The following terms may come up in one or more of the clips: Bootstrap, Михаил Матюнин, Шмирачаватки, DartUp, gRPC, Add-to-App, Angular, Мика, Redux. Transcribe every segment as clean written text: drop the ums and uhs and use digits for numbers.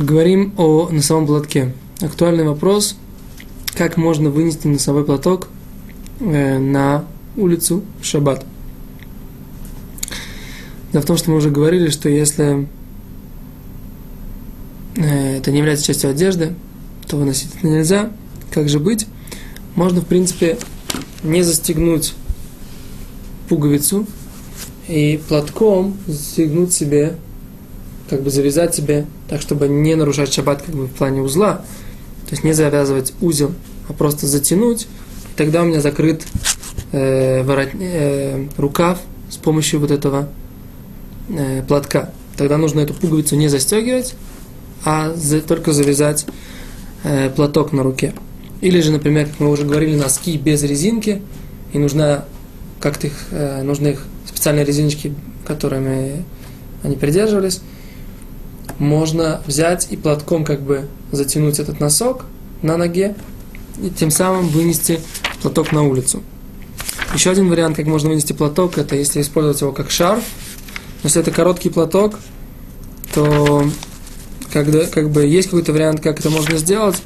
поговорим о носовом платке. Актуальный вопрос, как можно вынести носовой платок на улицу в шаббат. Дело в том, что мы уже говорили, что если это не является частью одежды, то выносить это нельзя. Как же быть? Можно, в принципе, не застегнуть пуговицу и платком застегнуть себе, как бы завязать себе, так, чтобы не нарушать шаббат как бы в плане узла. То есть не завязывать узел, а просто затянуть. И тогда у меня закрыт рукав с помощью вот этого платка. Тогда нужно эту пуговицу не застегивать, а только завязать платок на руке. Или же, например, как мы уже говорили, носки без резинки, и нужны их специальные резиночки, которыми они придерживались. Можно взять и платком как бы затянуть этот носок на ноге, и тем самым вынести платок на улицу. Еще один вариант, как можно вынести платок, это если использовать его как шарф. Но если это короткий платок, то когда, как бы есть какой-то вариант, как это можно сделать,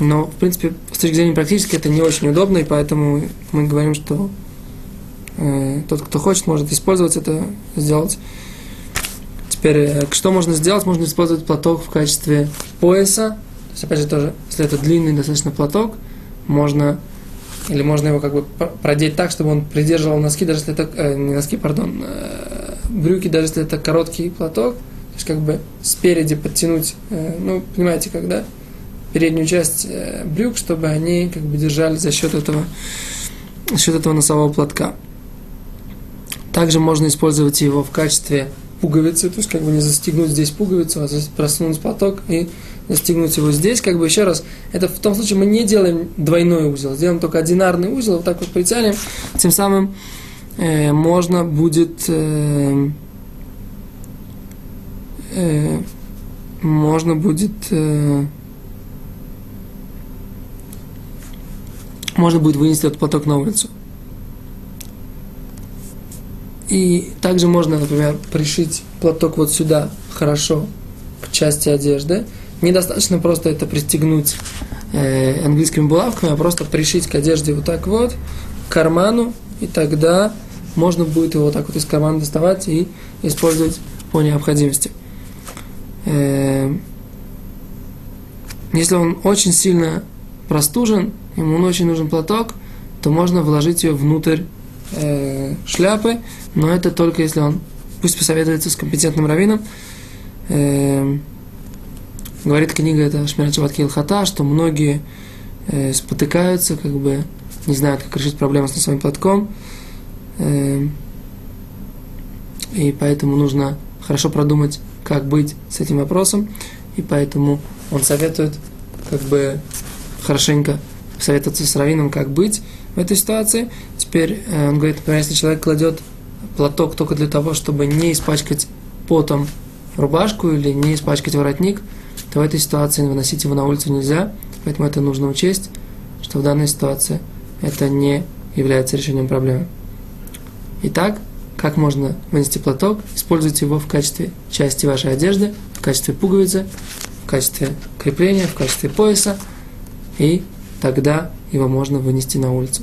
но, в принципе, с точки зрения практически это не очень удобно, и поэтому мы говорим, что тот, кто хочет, может использовать это, сделать. Теперь, что можно сделать? Можно использовать платок в качестве пояса. То есть, опять же, тоже, если это длинный достаточно платок, можно его как бы продеть так, чтобы он придерживал носки, даже если это, брюки, даже если это короткий платок. То есть, как бы спереди подтянуть, понимаете, когда переднюю часть брюк, чтобы они как бы держали за счет этого носового платка. Также можно использовать его в качестве пуговицы, то есть как бы не застегнуть здесь пуговицу, а просунуть платок и застегнуть его здесь. Как бы еще раз, это в том случае мы не делаем двойной узел, сделаем только одинарный узел, вот так вот притянем, тем самым можно будет можно будет вынести этот платок на улицу. И также можно, например, пришить платок вот сюда хорошо к части одежды. Недостаточно просто это пристегнуть английскими булавками, а просто пришить к одежде вот так вот, к карману, и тогда можно будет его вот так вот из кармана доставать и использовать по необходимости. Если он очень сильно простужен, ему очень нужен платок, то можно вложить ее внутрь шляпы, но это только если он, пусть посоветуется с компетентным раввином. Говорит книга эта Шмирачаватки Илхата, что многие спотыкаются, как бы не знают, как решить проблему с носовым платком, и поэтому нужно хорошо продумать, как быть с этим вопросом, и поэтому он советует как бы хорошенько советоваться с раввином, как быть в этой ситуации. Теперь он говорит, например, если человек кладет платок только для того, чтобы не испачкать потом рубашку или не испачкать воротник, то в этой ситуации выносить его на улицу нельзя, поэтому это нужно учесть, что в данной ситуации это не является решением проблемы. Итак, как можно вынести платок? Используйте его в качестве части вашей одежды, в качестве пуговицы, в качестве крепления, в качестве пояса, и тогда его можно вынести на улицу.